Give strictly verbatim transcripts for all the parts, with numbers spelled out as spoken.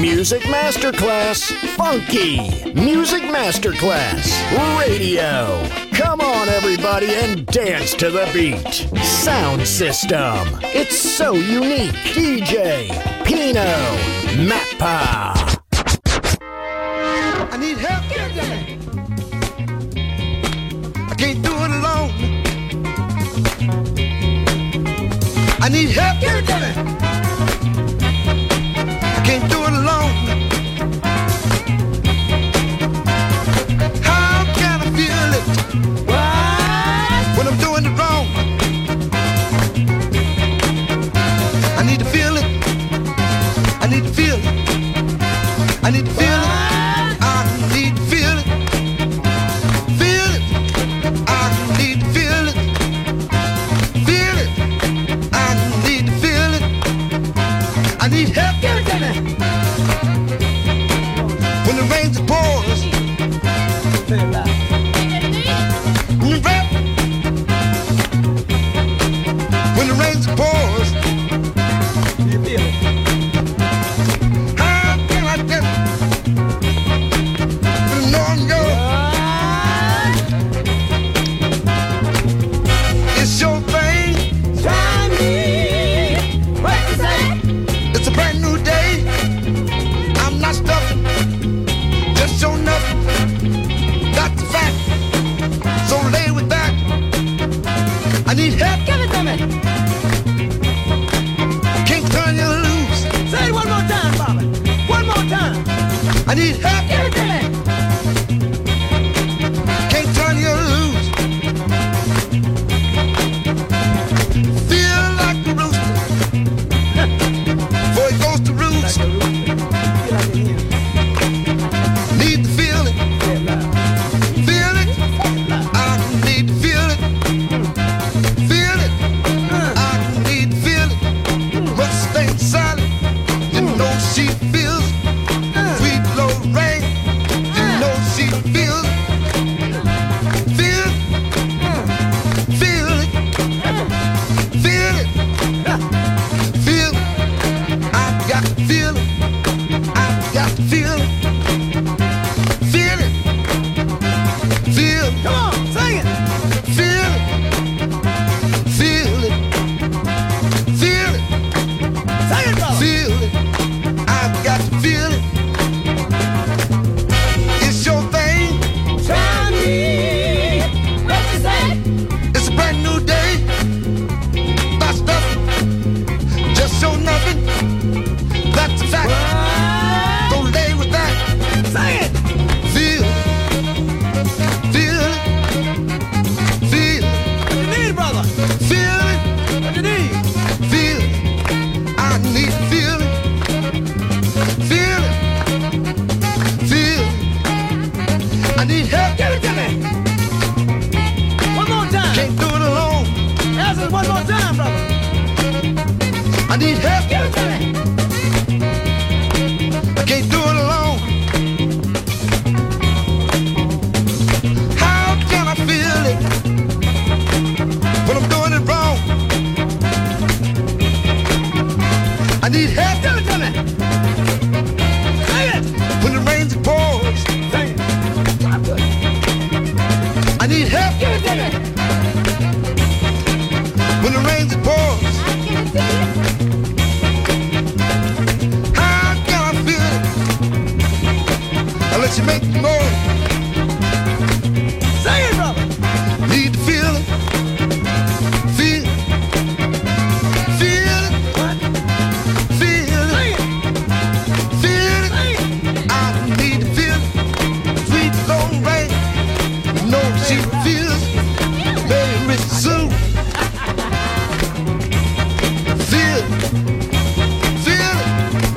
Music Masterclass Funky. Music Masterclass Radio. Come on, everybody, and dance to the beat. Sound System. It's so unique. D J Pino Mappa. I need help here today. I can't do it alone. I need help here today. Can't do it alone. How can I feel it? What? When I'm doing it wrong, I need to feel it. I need to feel it. I need to feel it. I need to feel it. Feel it. I need to feel it. Feel it. I need to feel it. I need help. When the rains are pouring, when the rains are pouring, how can I tell you know I'm yours? It's your thing, shiny. What you say? It's a brand new day. Stuff, just show nothing, that's a fact, so lay with that, I need help, give it to me, can't turn you loose, say it one more time, Bobby, one more time, I need help, give it to me, can't turn you loose, feel like a rooster, before it goes to roost. Feel it, feel it,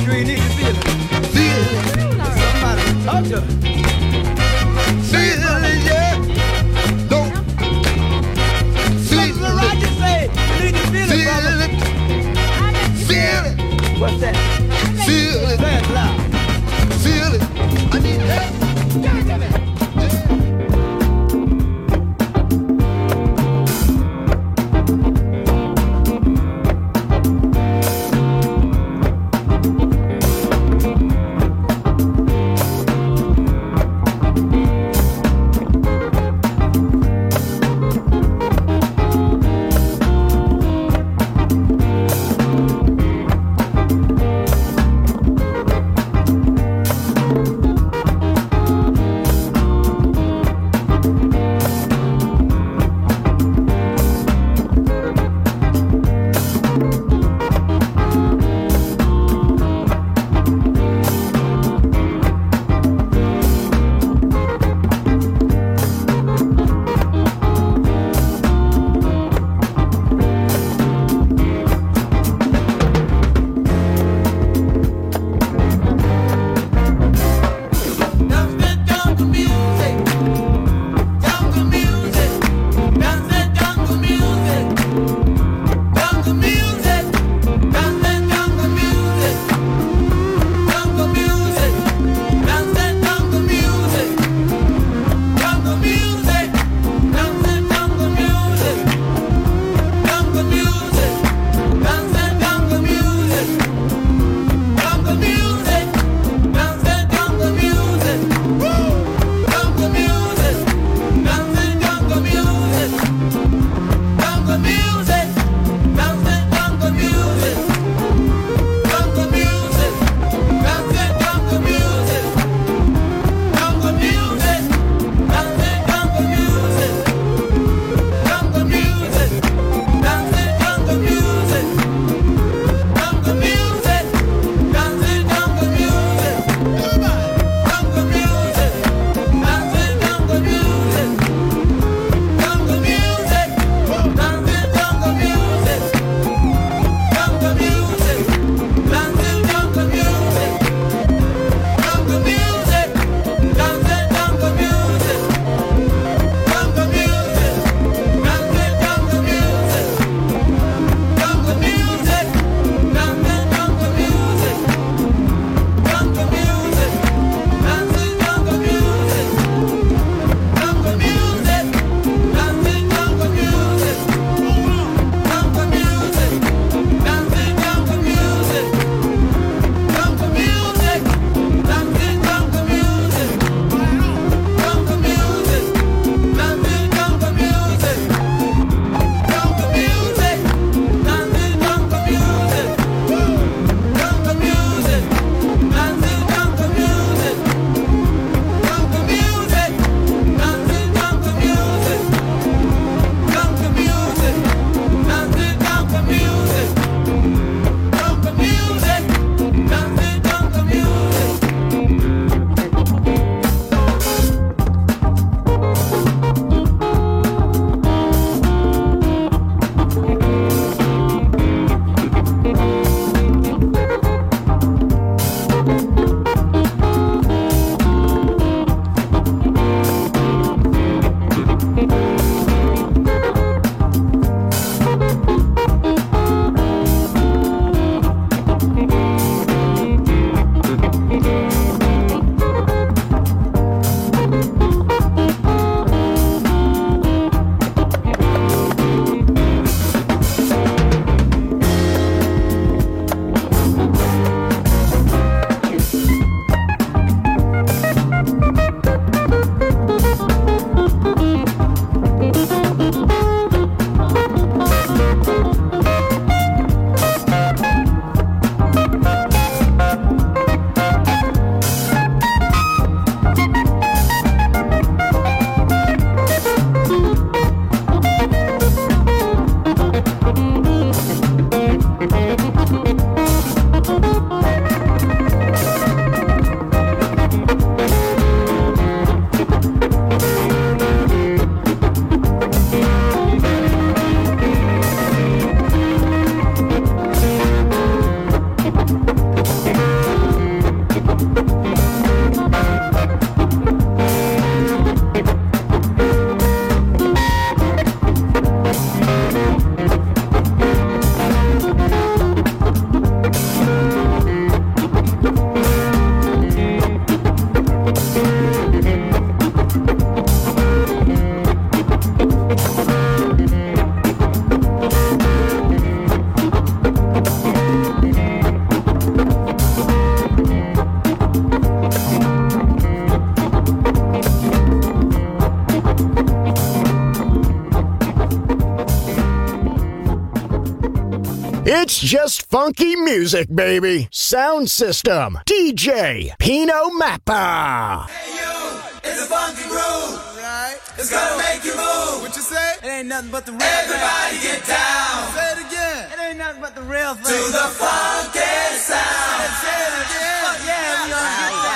you ain't need to be quartet. Feel it, dance loud. Feel it. I need help. God damn it. It's just funky music, baby. Sound System, D J Pino Mappa. Hey, yo, it's a funky groove. Right. It's gonna make you move. What you say? It ain't nothing but the real thing. Everybody get down. Say it again. It ain't nothing but the real thing. To the funky sound. Say it again. Fuck yeah, we gonna get down.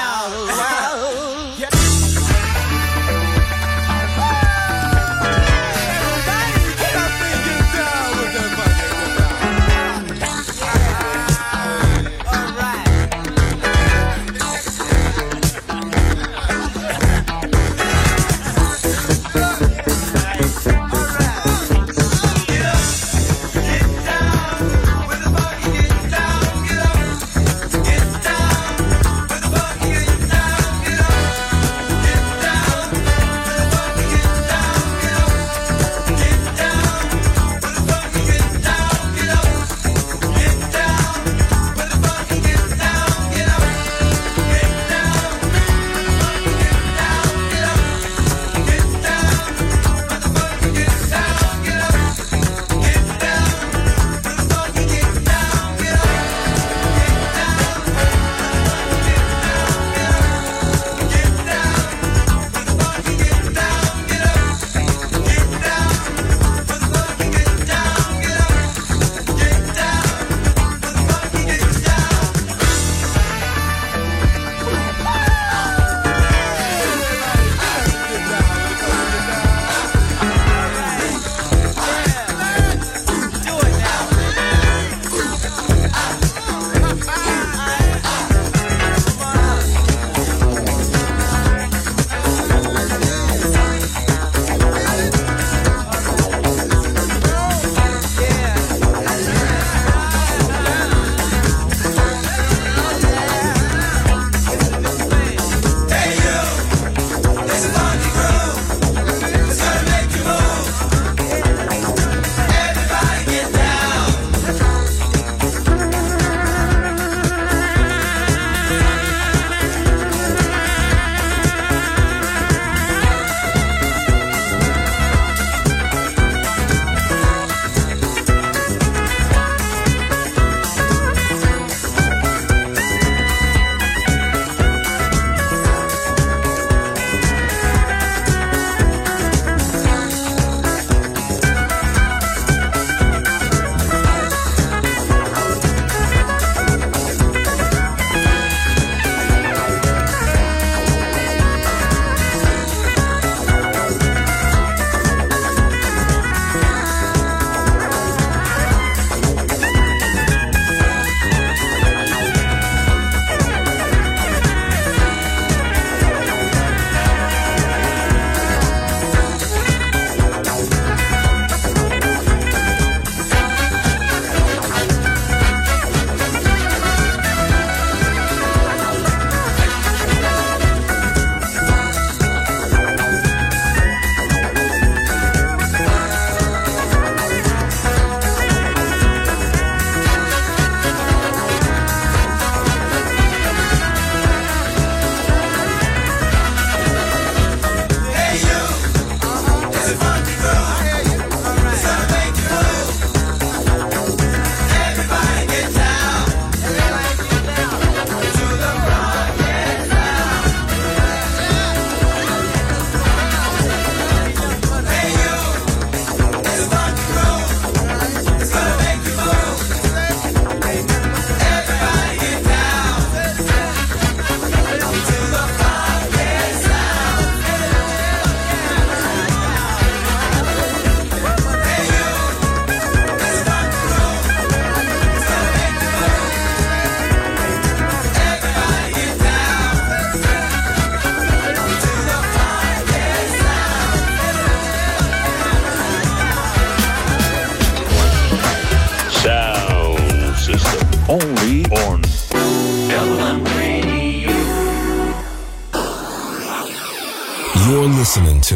Listening to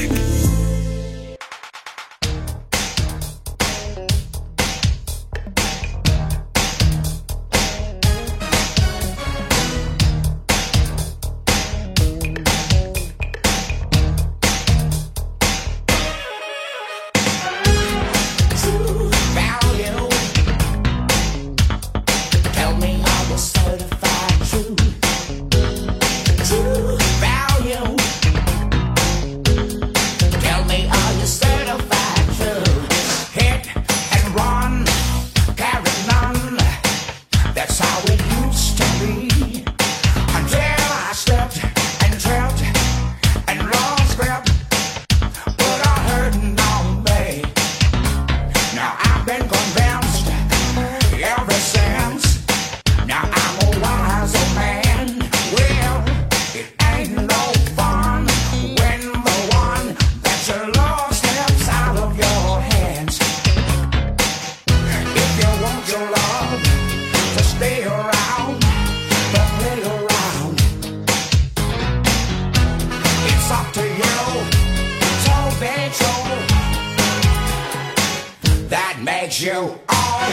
makes you all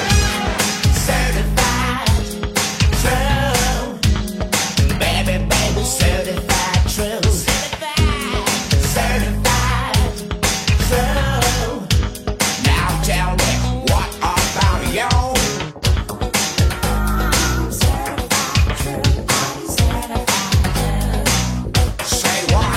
certified true. Baby, baby, certified true. Certified, certified true. Now tell me, what about you? I'm certified true. I'm certified true. Say what?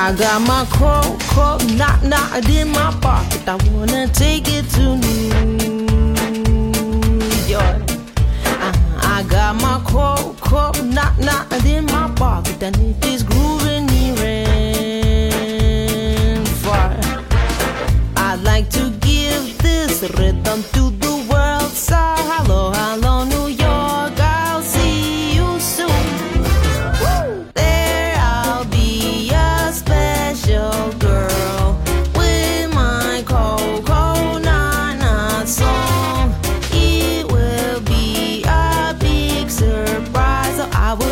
I got my crow, crow, knot, knot in my pocket. I wanna take it to New York. I, I got my crow, crow, knot, knot in my pocket. I need this groove in me ran far. I'd like to give this rhythm to the world. So hello, hello, New York. I'll see you soon.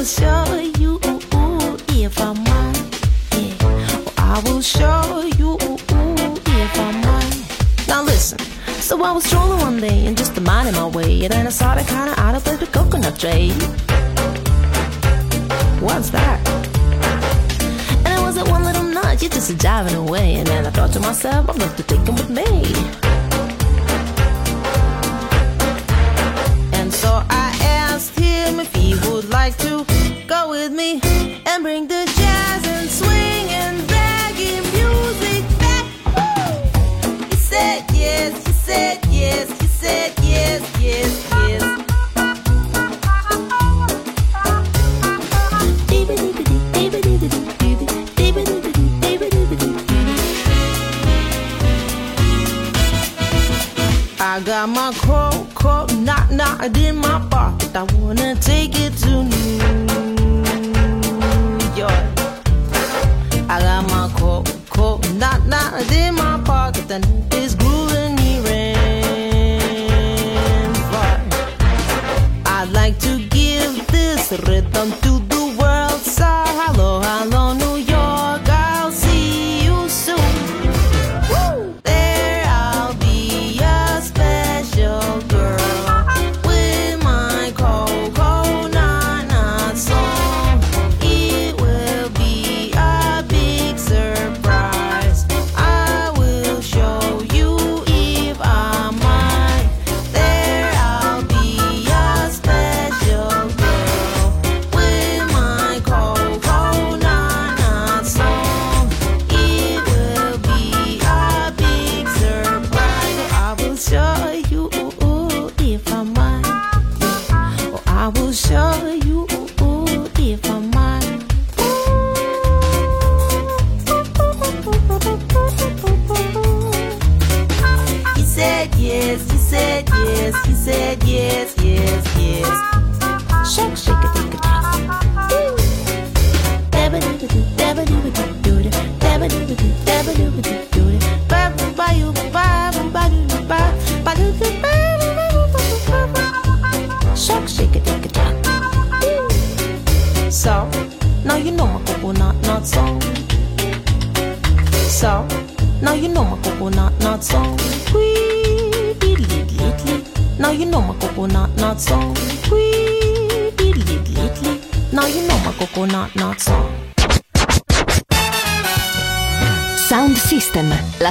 Show you ooh, ooh, if I might, yeah. Oh, I will show you ooh, ooh, if I might. Now listen. So I was strolling one day and just minding my way, and then I saw that kind of out of place with coconut tree. What's that? And it wasn't one little nut, you're just diving away. And then I thought to myself, I'm going to take them with me. And so I asked him if he would like to go with me and bring the jazz and swing and reggae music back. Woo! He said yes, he said yes, he said yes, yes, yes. I got my crow, crow, knot, knot in my pocket. I wanna take it to New York. I got my coat, coat, knot, knot in my pocket, and it's grooving me rain far. I'd like to give this rhythm to the world. So hello, hello, New York, I'll see you soon. Woo! There I'll be a special girl with my cocoa na na song. It will be a said yes, he said yes, yes, yes. Shake, shake it, take it, dabba doo doo, dabba doo doo doo, dabba doo doo, dabba doo doo doo, ba ba you ba ba doo ba ba doo doo. Shake, shake it, take it. So now you know my coconut nut song. So now you know my coconut nut song. Now you know my coconut nut song. We did it lately. Now you know my coconut nut song. Sound System. La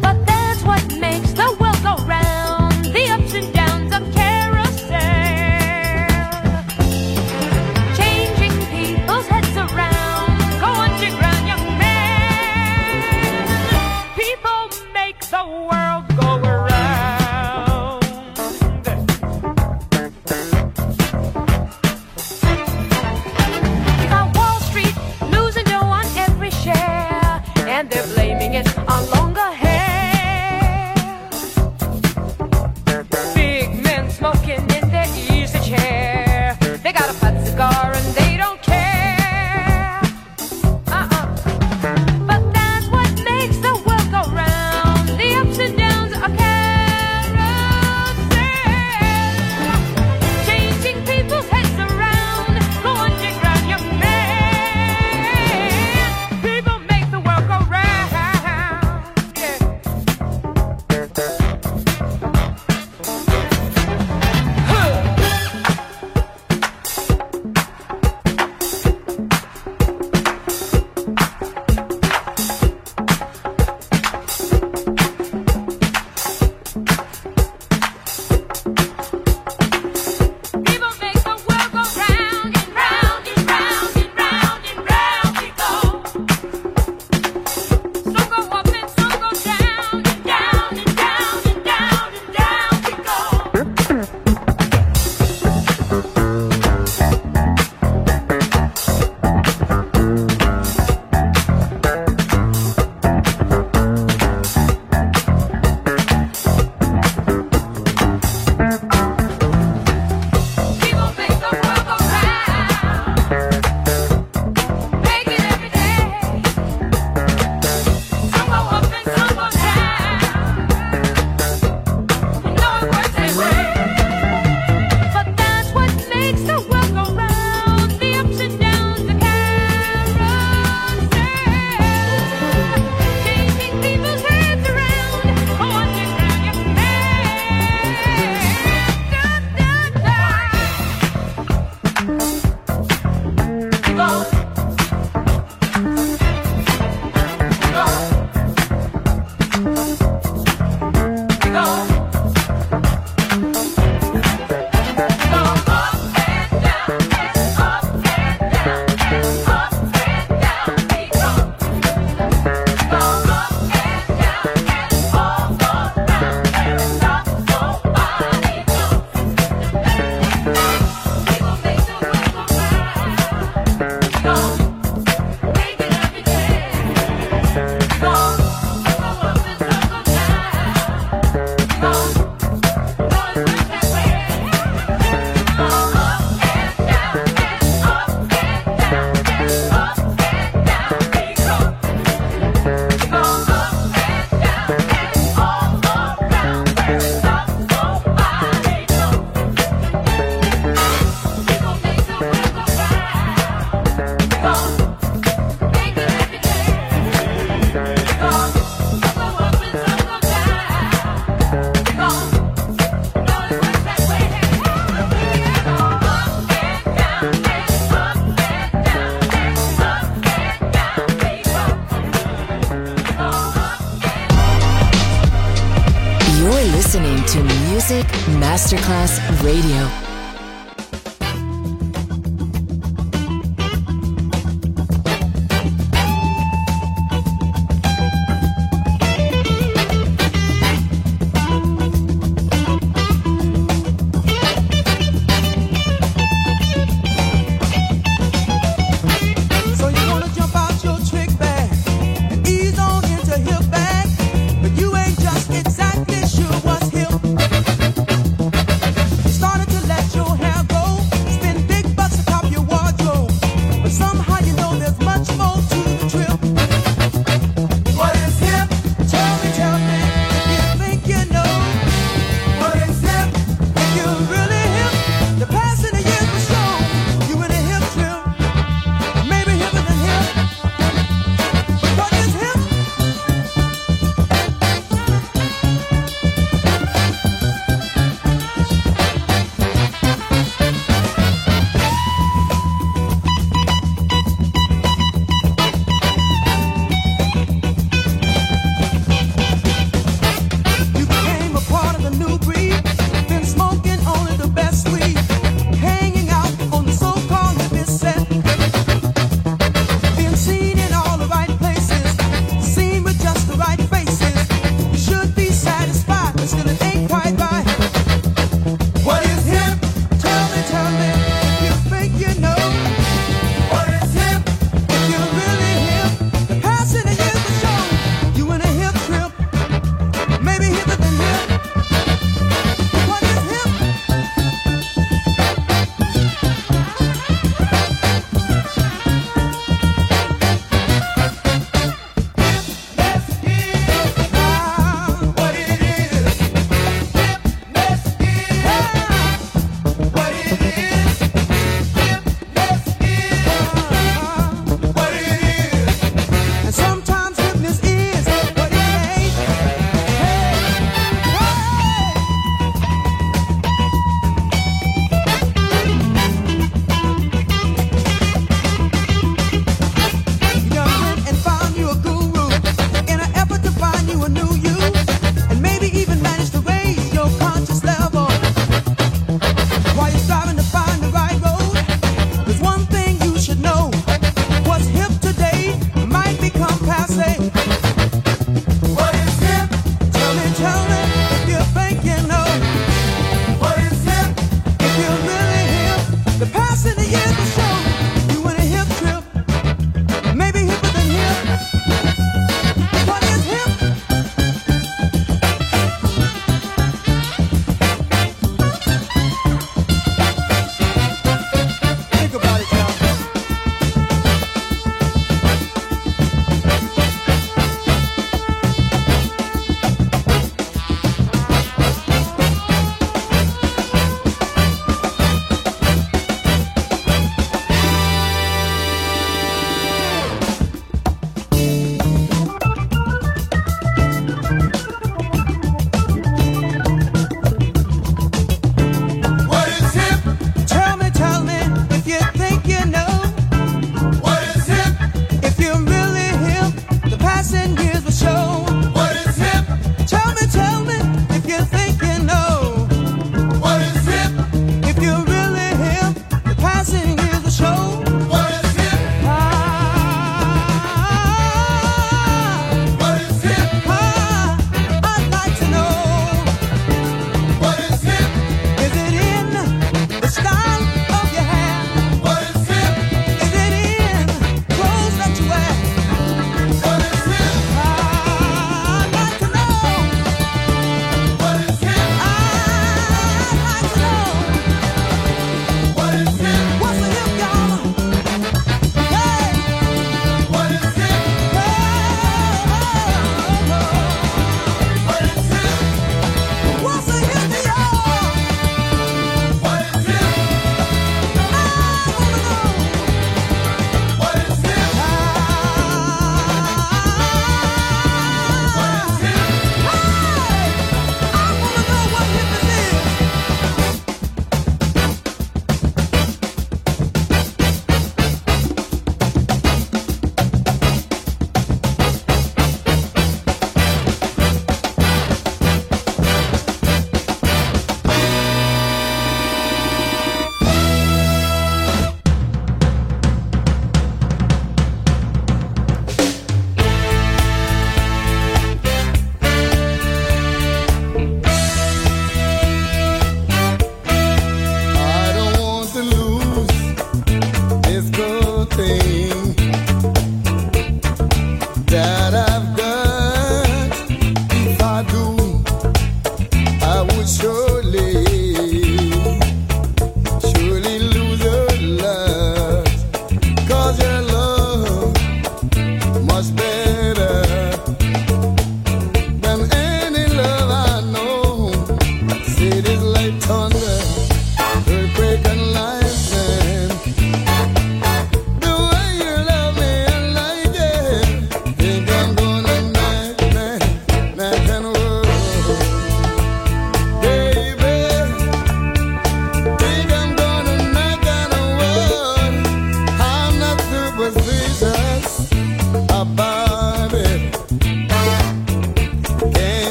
But that's what makes the world go round. The ups and downs. You're listening to Music Masterclass Radio. Exactly sure what's here. Started to let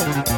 We'll be right back.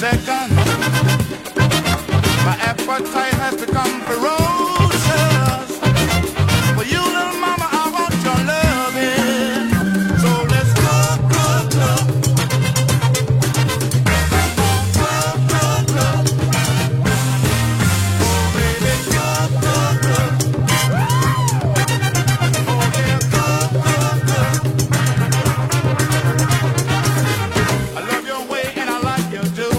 second. My appetite has become ferocious. For you, little mama, I want your loving. So let's cook, cook, cook. Cook, cook, cook, cook. Oh, baby, cook, cook, cook. Oh, yeah, cook, cook, cook. I love your way and I like your doing.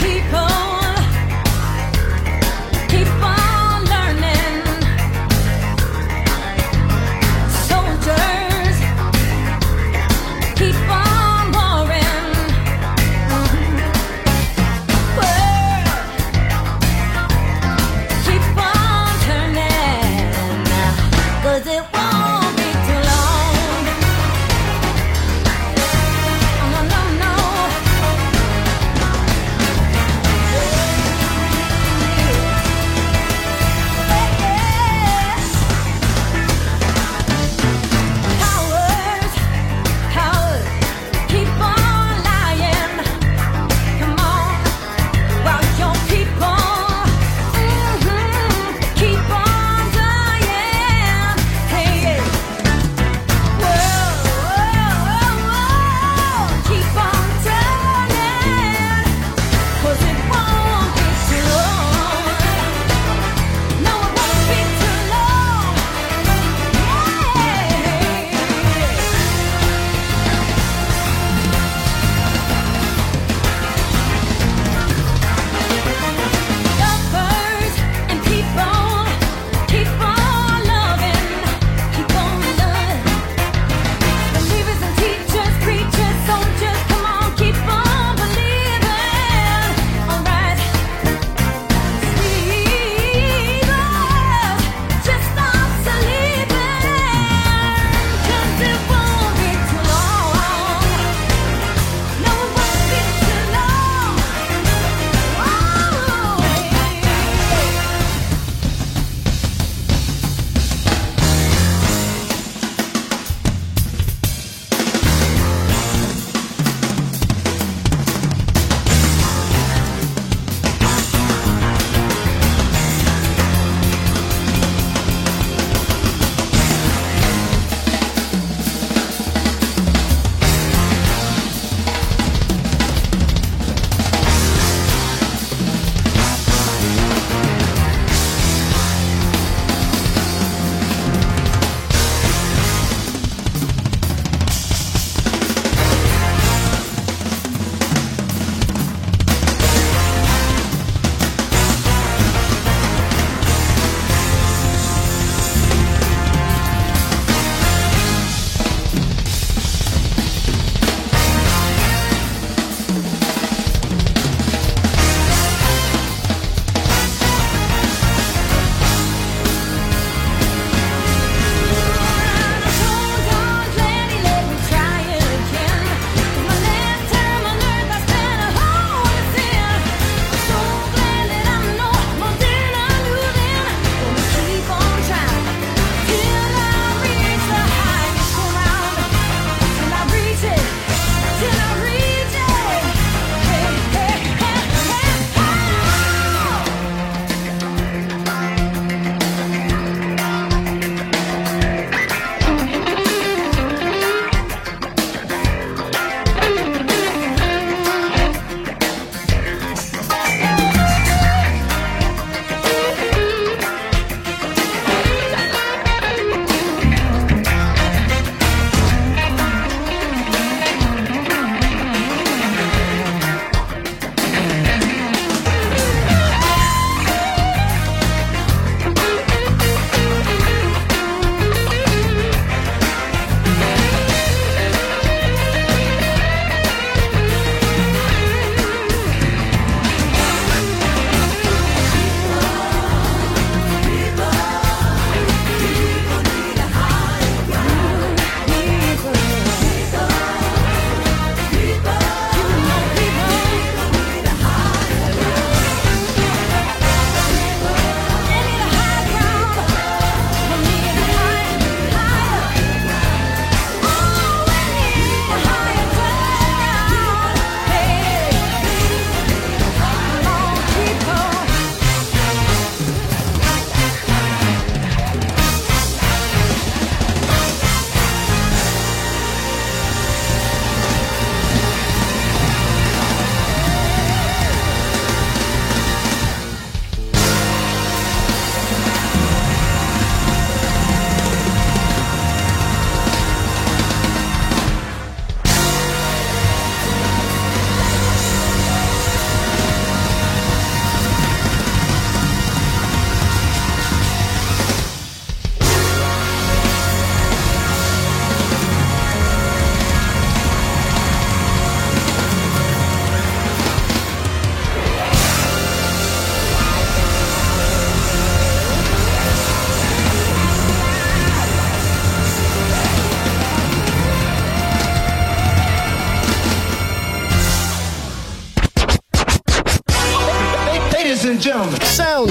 Keep on going. gentlemen, Sound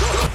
go.